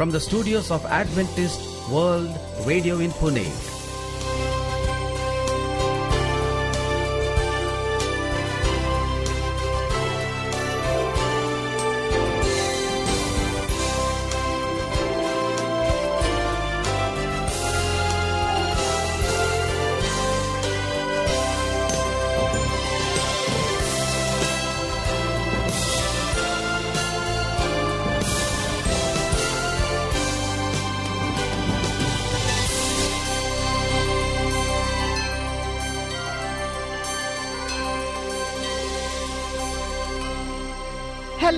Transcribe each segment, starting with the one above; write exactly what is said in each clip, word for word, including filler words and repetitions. from the studios of Adventist World Radio in Pune.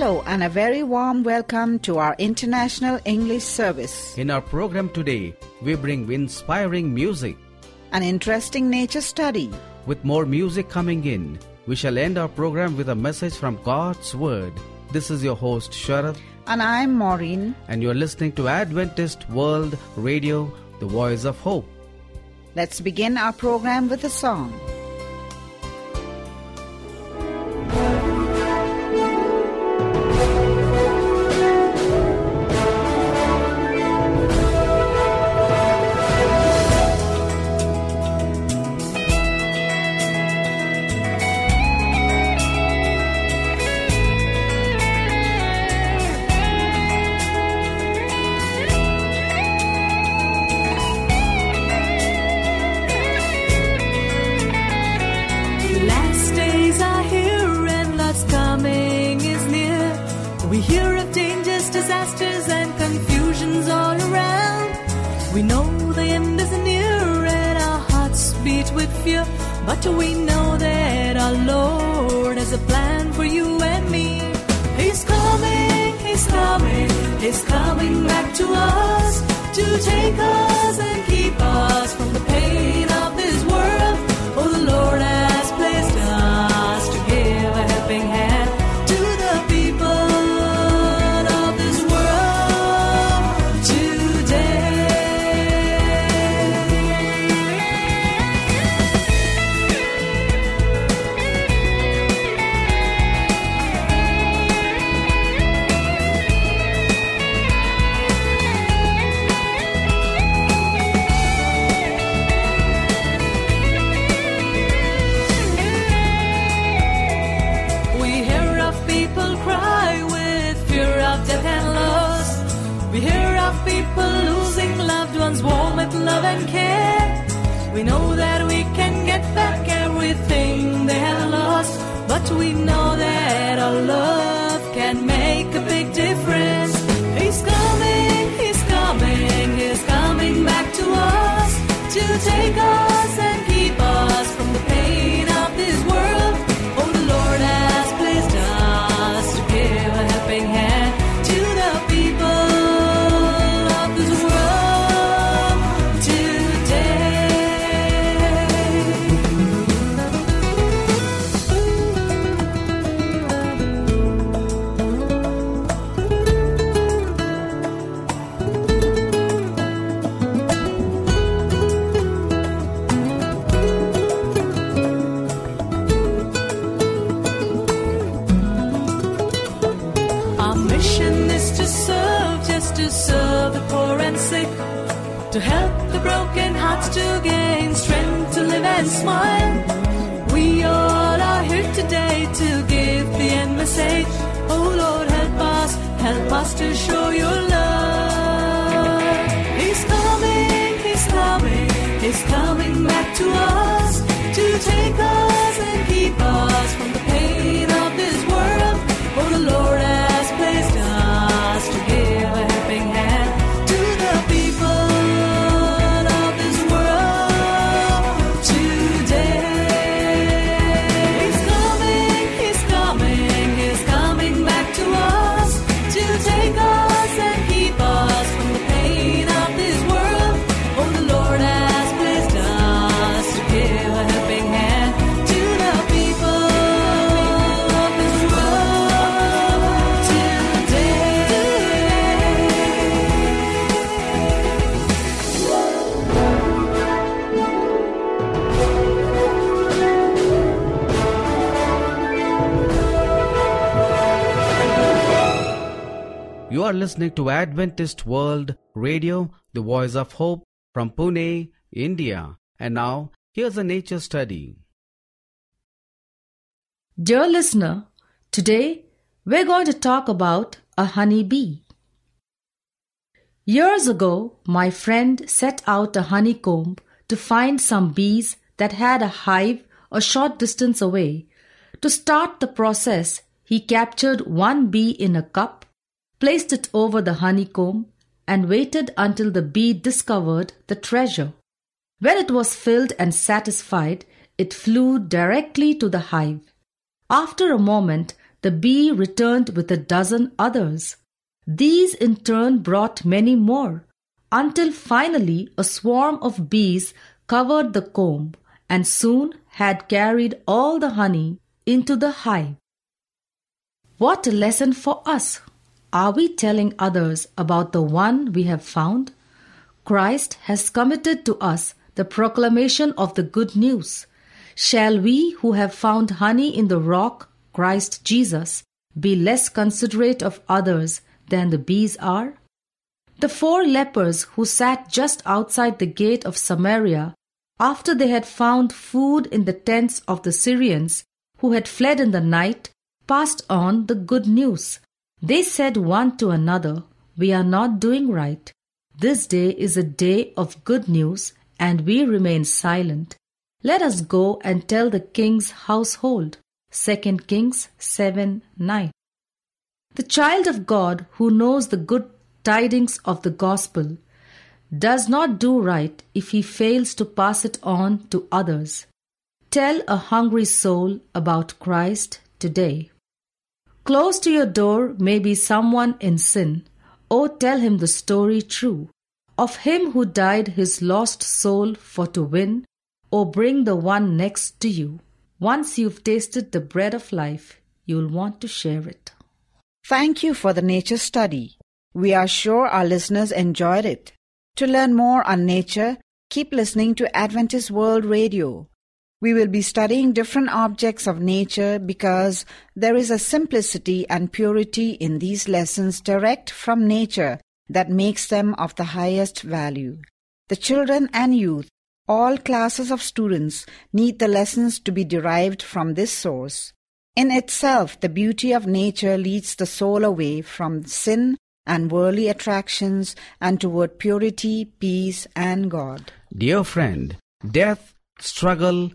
Hello and a very warm welcome to our International English Service. In our program today, we bring inspiring music, an interesting nature study. With more music coming in, we shall end our program with a message from God's Word. This is your host Sharad. And I'm Maureen. And you're listening to Adventist World Radio, the voice of hope. Let's begin our program with a song. But we know that our Lord has a plan for you and me. He's coming, He's coming, He's coming back to us to take us and keep us from the pain of this world. Oh, the Lord has placed us to give a helping hand to the people of this world today. Love and care. We know that we can get back everything they have lost, but we know that our love can make a big difference. He's coming, He's coming, He's coming back to us to take us and keep us from the pain of this world. Oh, the Lord has placed us to give a helping hand. To help the broken hearts to gain strength to live and smile. We all are here today to give the end message. Oh Lord, help us, help us to show your love. He's coming, He's coming, He's coming back to us to take us and keep us from the pain of this world. Oh, the Lord has placed us to give a helping hand. Helping hand. You are listening to Adventist World Radio, the voice of hope from Pune, India. And now, here's a nature study. Dear listener, today we're going to talk about a honeybee. Years ago, my friend set out a honeycomb to find some bees that had a hive a short distance away. To start the process, he captured one bee in a cup, placed it over the honeycomb, and waited until the bee discovered the treasure. When it was filled and satisfied, it flew directly to the hive. After a moment, the bee returned with a dozen others. These in turn brought many more, until finally a swarm of bees covered the comb and soon had carried all the honey into the hive. What a lesson for us! Are we telling others about the one we have found? Christ has committed to us the proclamation of the good news. Shall we who have found honey in the rock, Christ Jesus, be less considerate of others than the bees are? The four lepers who sat just outside the gate of Samaria, after they had found food in the tents of the Syrians, who had fled in the night, passed on the good news. They said one to another, "We are not doing right. This day is a day of good news, and we remain silent. Let us go and tell the king's household." Second Kings seven nine. The child of God who knows the good tidings of the gospel does not do right if he fails to pass it on to others. Tell a hungry soul about Christ today. Close to your door may be someone in sin. Oh, tell him the story true of him who died his lost soul for to win. Oh, bring the one next to you. Once you've tasted the bread of life, you'll want to share it. Thank you for the nature study. We are sure our listeners enjoyed it. To learn more on nature, keep listening to Adventist World Radio. We will be studying different objects of nature because there is a simplicity and purity in these lessons direct from nature that makes them of the highest value. The children and youth, all classes of students, need the lessons to be derived from this source. In itself, the beauty of nature leads the soul away from sin and worldly attractions and toward purity, peace, and God. Dear friend, death, struggle,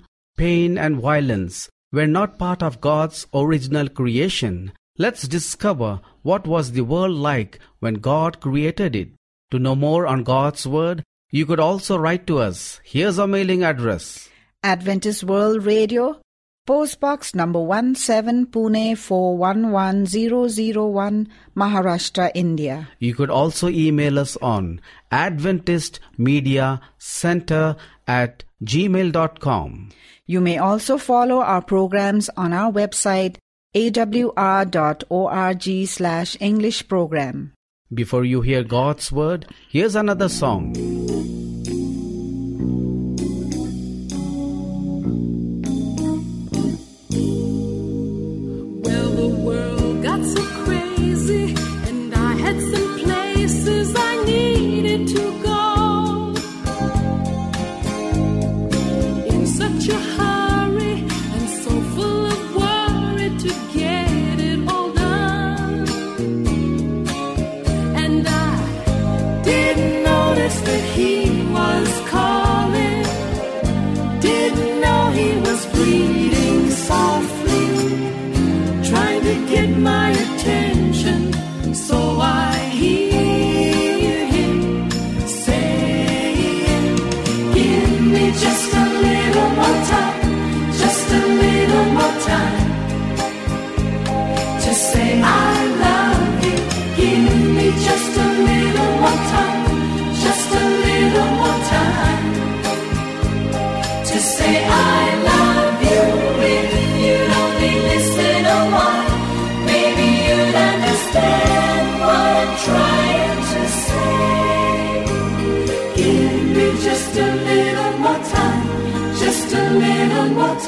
pain and violence were not part of God's original creation. Let's discover what was the world like when God created it. To know more on God's Word, you could also write to us. Here's our mailing address. Adventist World Radio, Post Box number one seven, Pune four one one zero zero one, Maharashtra, India. You could also email us on adventist media center at gmail dot com. You may also follow our programs on our website a w r dot org slash English program. Before you hear God's Word, here's another song. Well, the world got so crazy, and I had some places I needed to go.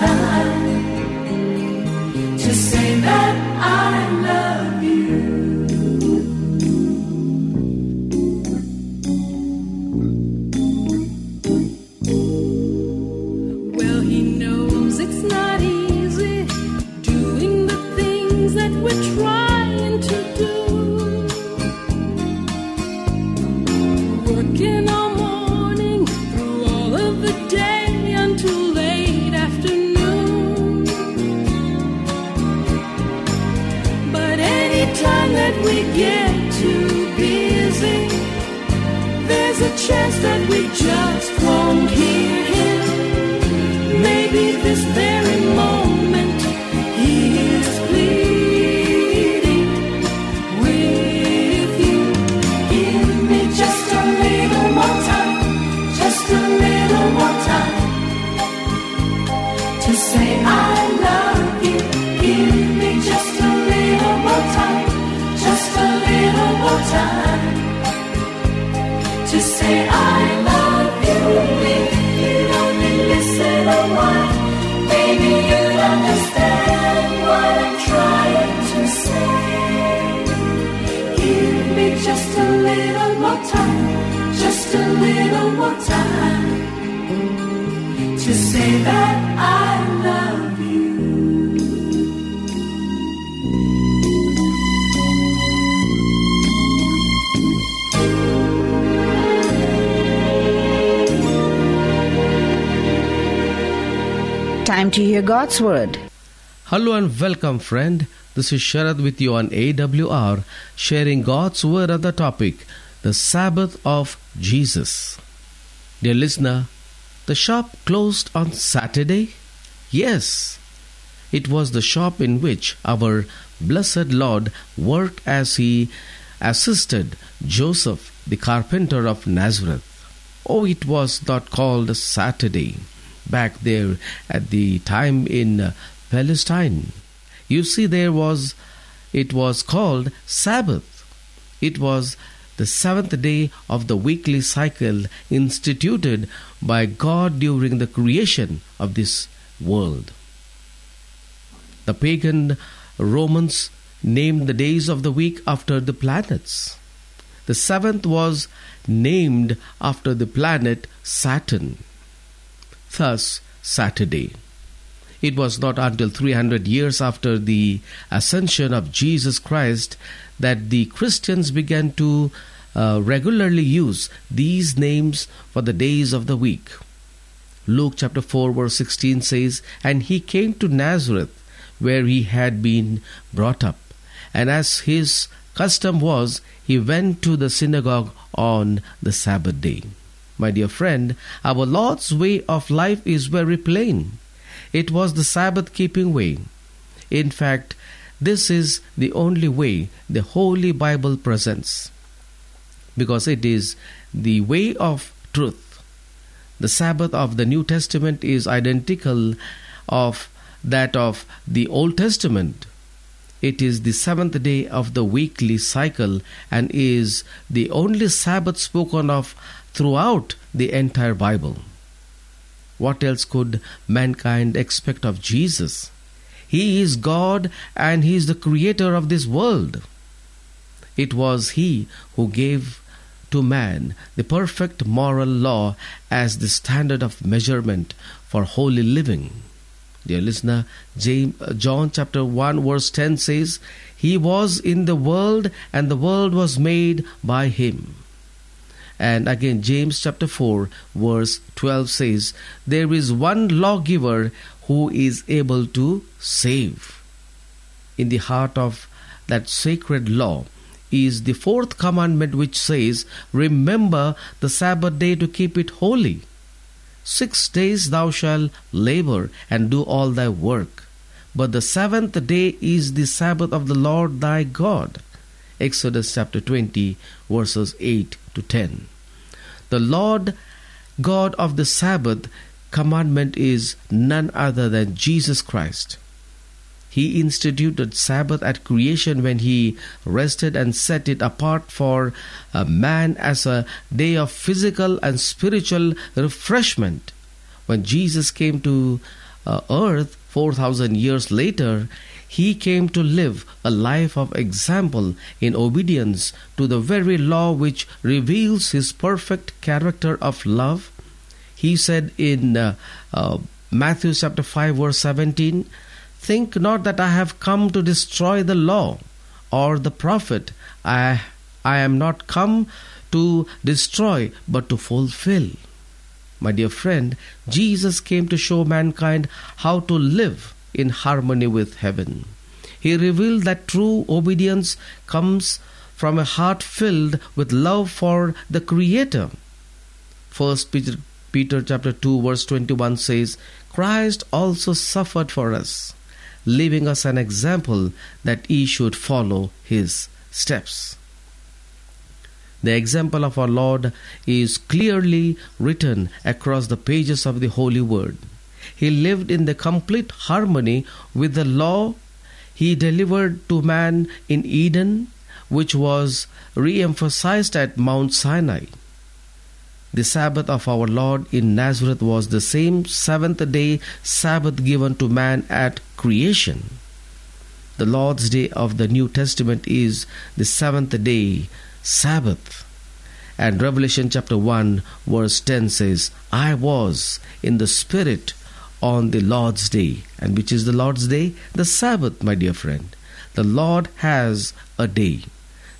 Time to say that I love you. chance that we just won't hear him. Maybe this very moment he is pleading with you. Give me just a little more time, just a little more time to say I love you. Give me just a little more time, just a little more time to say I love you. If you only listen a while, maybe you'll understand what I'm trying to say. Give me just a little more time, just a little more time to say that I love you. Time to hear God's Word. Hello and welcome, friend. This is Sharad with you on A W R, sharing God's Word on the topic, the Sabbath of Jesus. Dear listener, the shop closed on Saturday? Yes, it was the shop in which our blessed Lord worked as he assisted Joseph, the carpenter of Nazareth. Oh, it was not called Saturday back there at the time in Palestine. You see, there was, it was called Sabbath. It was the seventh day of the weekly cycle instituted by God during the creation of this world. The pagan Romans named the days of the week after the planets. The seventh was named after the planet Saturn. Thus, Saturday. It was not until three hundred years after the ascension of Jesus Christ that the Christians began to uh, regularly use these names for the days of the week. Luke chapter four verse sixteen says, "And he came to Nazareth, where he had been brought up. And as his custom was, he went to the synagogue on the Sabbath day." My dear friend, our Lord's way of life is very plain. It was the Sabbath-keeping way. In fact, this is the only way the Holy Bible presents, because it is the way of truth. The Sabbath of the New Testament is identical of that of the Old Testament. It is the seventh day of the weekly cycle and is the only Sabbath spoken of throughout the entire Bible. What else could mankind expect of Jesus? He is God and He is the creator of this world. It was He who gave to man the perfect moral law as the standard of measurement for holy living. Dear listener, James, John chapter one verse ten says, "He was in the world and the world was made by Him." And again, James chapter four verse twelve says, "There is one lawgiver who is able to save." In the heart of that sacred law is the fourth commandment, which says, "Remember the Sabbath day to keep it holy. Six days thou shalt labor and do all thy work, but the seventh day is the Sabbath of the Lord thy God." Exodus chapter twenty verses eight to ten. The Lord God of the Sabbath commandment is none other than Jesus Christ. He instituted Sabbath at creation when He rested and set it apart for a man as a day of physical and spiritual refreshment. When Jesus came to uh, earth four thousand years later, He came to live a life of example in obedience to the very law which reveals His perfect character of love. He said in uh, uh, Matthew chapter five verse seventeen, "Think not that I have come to destroy the law or the prophet. I, I am not come to destroy but to fulfill." My dear friend, Jesus came to show mankind how to live in harmony with heaven. He revealed that true obedience comes from a heart filled with love for the Creator. First Peter chapter two verse twenty-one says, Christ also suffered for us, leaving us an example that ye should follow his steps. The example of our Lord is clearly written across the pages of the Holy Word. He lived in the complete harmony with the law he delivered to man in Eden, which was re-emphasized at Mount Sinai. The Sabbath of our Lord in Nazareth was the same seventh-day Sabbath given to man at creation. The Lord's Day of the New Testament is the seventh-day Sabbath. And Revelation chapter one verse ten says, I was in the Spirit on the Lord's Day. And which is the Lord's Day? The Sabbath, my dear friend. The Lord has a day.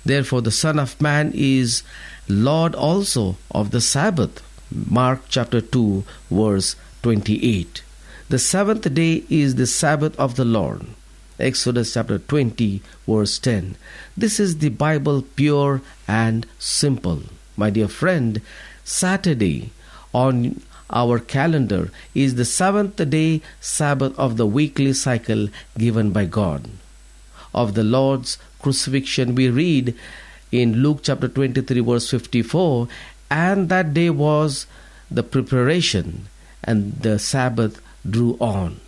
Therefore, the Son of Man is Lord also of the Sabbath. Mark chapter two verse twenty-eight. The seventh day is the Sabbath of the Lord. Exodus chapter twenty verse ten. This is the Bible pure and simple. My dear friend, Saturday on our calendar is the seventh day Sabbath of the weekly cycle given by God. Of the Lord's crucifixion we read in Luke chapter twenty-three verse fifty-four, and that day was the preparation, and the Sabbath drew on.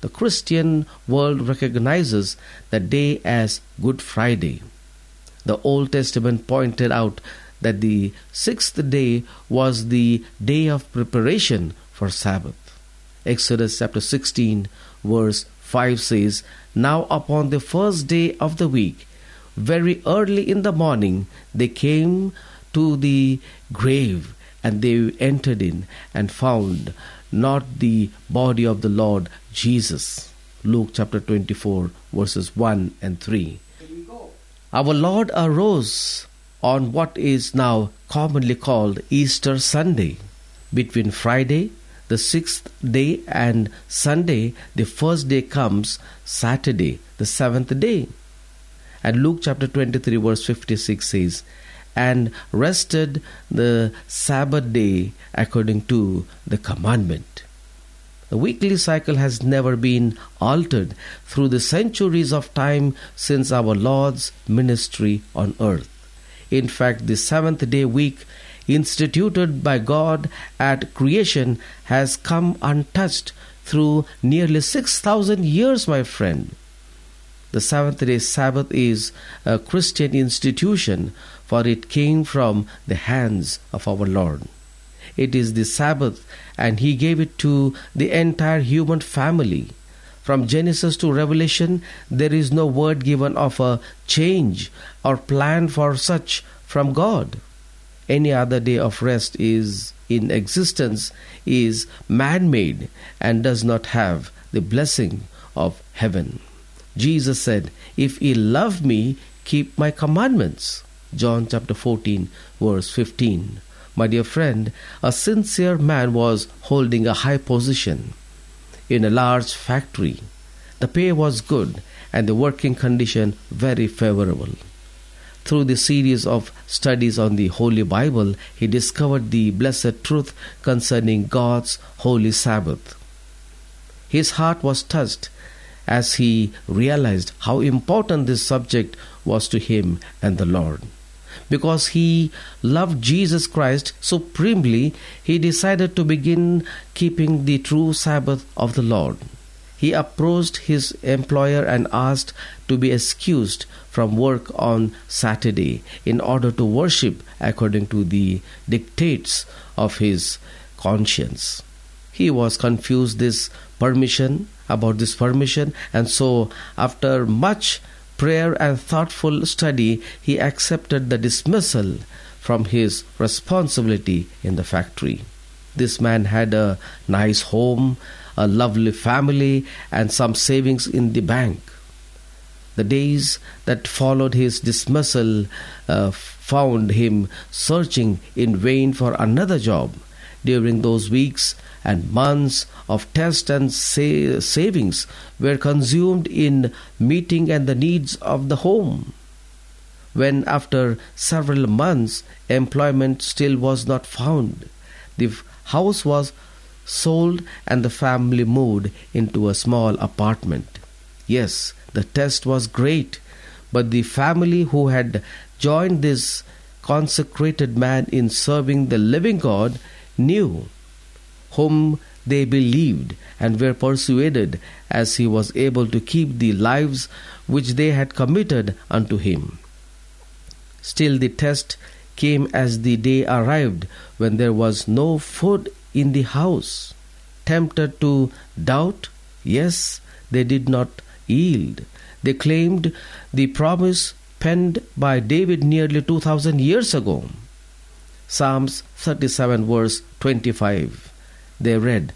The Christian world recognizes the day as Good Friday. The Old Testament pointed out that the sixth day was the day of preparation for Sabbath. Exodus chapter sixteen verse five says, Now upon the first day of the week, very early in the morning, they came to the grave, and they entered in and found not the body of the Lord Jesus. Luke chapter twenty-four verses one and three. Our Lord arose on what is now commonly called Easter Sunday. Between Friday, the sixth day, and Sunday, the first day, comes Saturday, the seventh day. And Luke chapter twenty-three verse fifty-six says, And rested the Sabbath day according to the commandment. The weekly cycle has never been altered through the centuries of time since our Lord's ministry on earth. In fact, the seventh day week instituted by God at creation has come untouched through nearly six thousand years, my friend. The seventh-day Sabbath is a Christian institution, for it came from the hands of our Lord. It is the Sabbath, and He gave it to the entire human family. From Genesis to Revelation, there is no word given of a change or plan for such from God. Any other day of rest is in existence is man-made and does not have the blessing of heaven. Jesus said, If ye love me, keep my commandments. John chapter fourteen, verse fifteen. My dear friend, a sincere man was holding a high position in a large factory. The pay was good and the working condition very favorable. Through the series of studies on the Holy Bible, he discovered the blessed truth concerning God's holy Sabbath. His heart was touched as he realized how important this subject was to him and the Lord. Because he loved Jesus Christ supremely, he decided to begin keeping the true Sabbath of the Lord. He approached his employer and asked to be excused from work on Saturday in order to worship according to the dictates of his conscience. He was confused this permission about this permission, and so after much prayer and thoughtful study, he accepted the dismissal from his responsibility in the factory. This man had a nice home, a lovely family, and some savings in the bank. The days that followed his dismissal uh, found him searching in vain for another job. During those weeks and months of test and sa- savings were consumed in meeting and the needs of the home. when after several months employment still was not found. The house was sold and the family moved into a small apartment. Yes, the test was great, but the family who had joined this consecrated man in serving the living God knew whom they believed and were persuaded, as he was able to keep the lives which they had committed unto him. Still the test came as the day arrived when there was no food in the house. Tempted to doubt, yes, they did not yield. They claimed the promise penned by David nearly two thousand years ago. Psalms thirty-seven verse twenty-five. They read,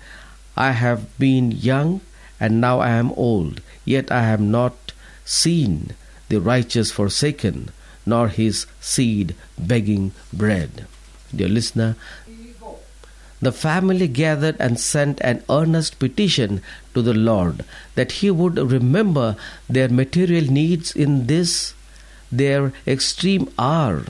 "I have been young and now I am old, yet I have not seen the righteous forsaken, nor his seed begging bread." Dear listener, the family gathered and sent an earnest petition to the Lord that He would remember their material needs in this, their extreme hour.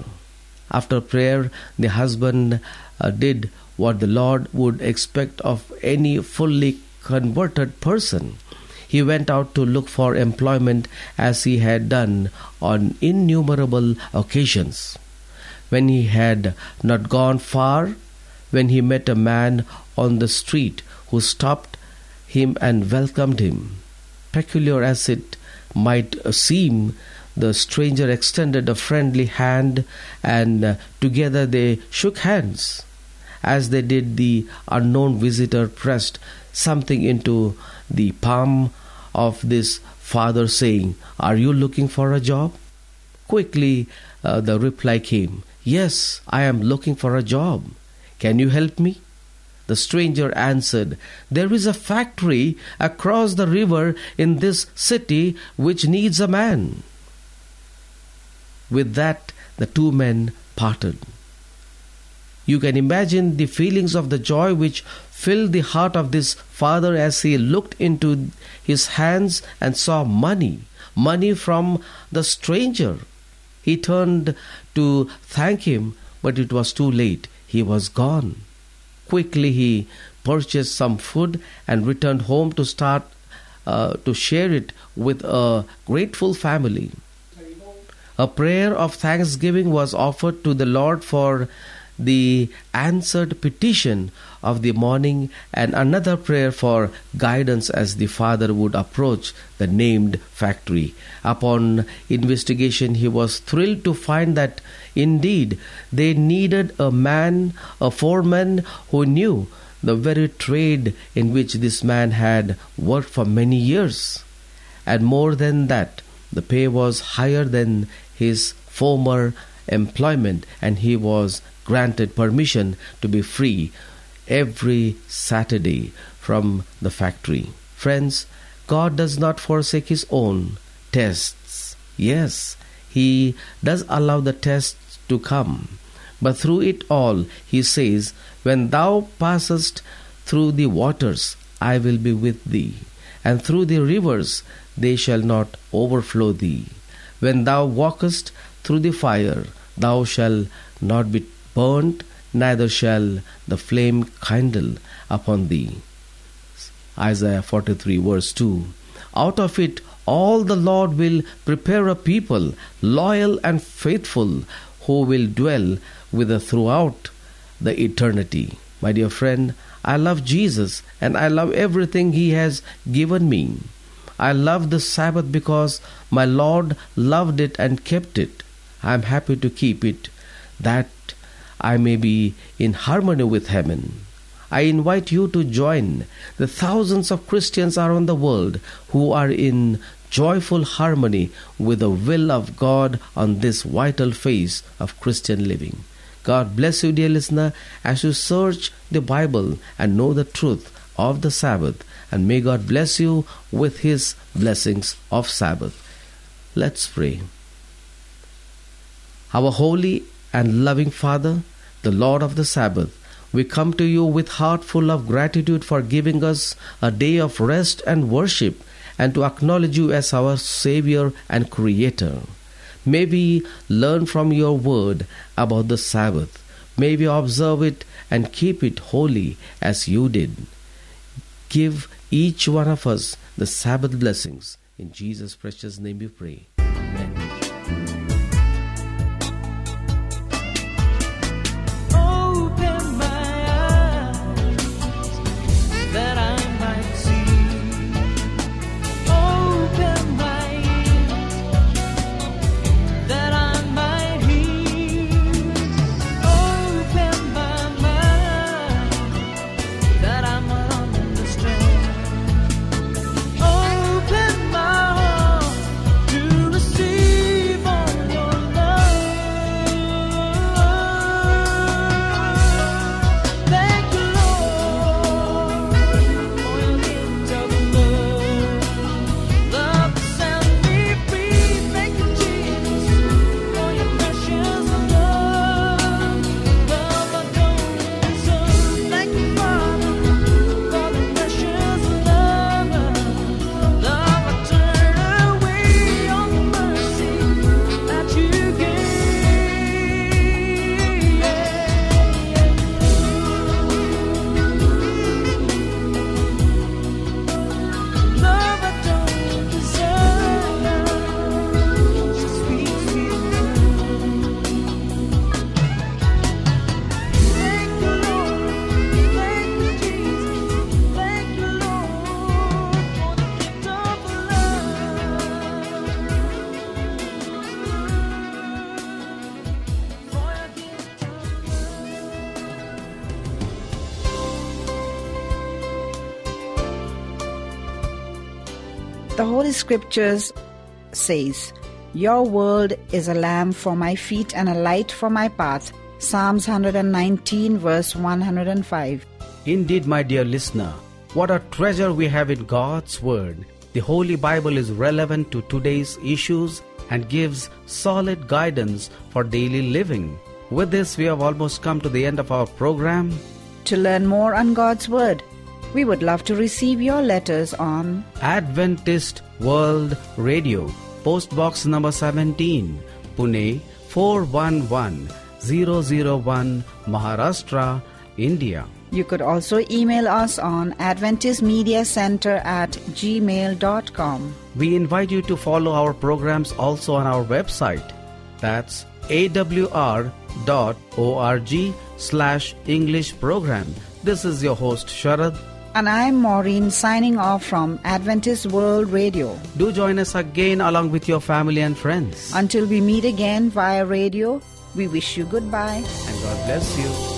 After prayer, the husband uh, did what the Lord would expect of any fully converted person. He went out to look for employment as he had done on innumerable occasions. When he had not gone far, when he met a man on the street who stopped him and welcomed him. Peculiar as it might seem, the stranger extended a friendly hand and together they shook hands. As they did, the unknown visitor pressed something into the palm of this father, saying, "Are you looking for a job?" Quickly, uh, the reply came, "Yes, I am looking for a job. Can you help me?" The stranger answered, "There is a factory across the river in this city which needs a man." With that, the two men parted. You can imagine the feelings of the joy which filled the heart of this father as he looked into his hands and saw money, money from the stranger. He turned to thank him, but it was too late. He was gone. Quickly he purchased some food and returned home to start uh, to share it with a grateful family. A prayer of thanksgiving was offered to the Lord for the answered petition of the morning, and another prayer for guidance as the father would approach the named factory. Upon investigation, he was thrilled to find that indeed they needed a man, a foreman who knew the very trade in which this man had worked for many years. And more than that, the pay was higher than his former employment, and he was granted permission to be free every Saturday from the factory. Friends, God does not forsake His own tests. Yes, He does allow the tests to come. But through it all, He says, "When thou passest through the waters, I will be with thee. And through the rivers, they shall not overflow thee. When thou walkest through the fire, thou shalt not be burnt, neither shall the flame kindle upon thee." Isaiah forty-three verse two. Out of it all the Lord will prepare a people, loyal and faithful, who will dwell with us throughout the eternity. My dear friend, I love Jesus and I love everything He has given me. I love the Sabbath because my Lord loved it and kept it. I am happy to keep it, that I may be in harmony with heaven. I invite you to join the thousands of Christians around the world who are in joyful harmony with the will of God on this vital phase of Christian living. God bless you, dear listener, as you search the Bible and know the truth of the Sabbath, and may God bless you with His blessings of Sabbath. Let's pray. Our holy and loving Father, the Lord of the Sabbath, we come to you with heart full of gratitude for giving us a day of rest and worship, and to acknowledge you as our Savior and Creator. May we learn from your word about the Sabbath. May we observe it and keep it holy as you did. Give each one of us the Sabbath blessings. In Jesus' precious name we pray. Amen. Open my eyes that I might see. Open my ears that I might hear. Open my mind that I might understand. Open my heart to receive all your love. Thank you, Lord, for your gift of love. Love that set me free. Thank you, Jesus, for your precious love. Love I don't deserve. Thank you, Father, for the precious love, love I turn away on the mercy that you gave. Love I don't deserve, just sweet, sweet love. Thank you, Lord, thank you, Jesus. Thank you, Lord, for the gift of love. For your gift of love. The Holy Scriptures says, "Your word is a lamp for my feet and a light for my path." Psalms one nineteen verse one oh five. Indeed, my dear listener, what a treasure we have in God's Word. The Holy Bible is relevant to today's issues and gives solid guidance for daily living. With this, we have almost come to the end of our program. To learn more on God's Word, we would love to receive your letters on Adventist World Radio, Post Box number seventeen, Pune four one one zero zero one, Maharashtra, India. You could also email us on adventistmediacenter at gmail dot com. We invite you to follow our programs also on our website. That's a w r dot org slash English program. This is your host Sharad. And I'm Maureen, signing off from Adventist World Radio. Do join us again along with your family and friends. Until we meet again via radio, we wish you goodbye. And God bless you.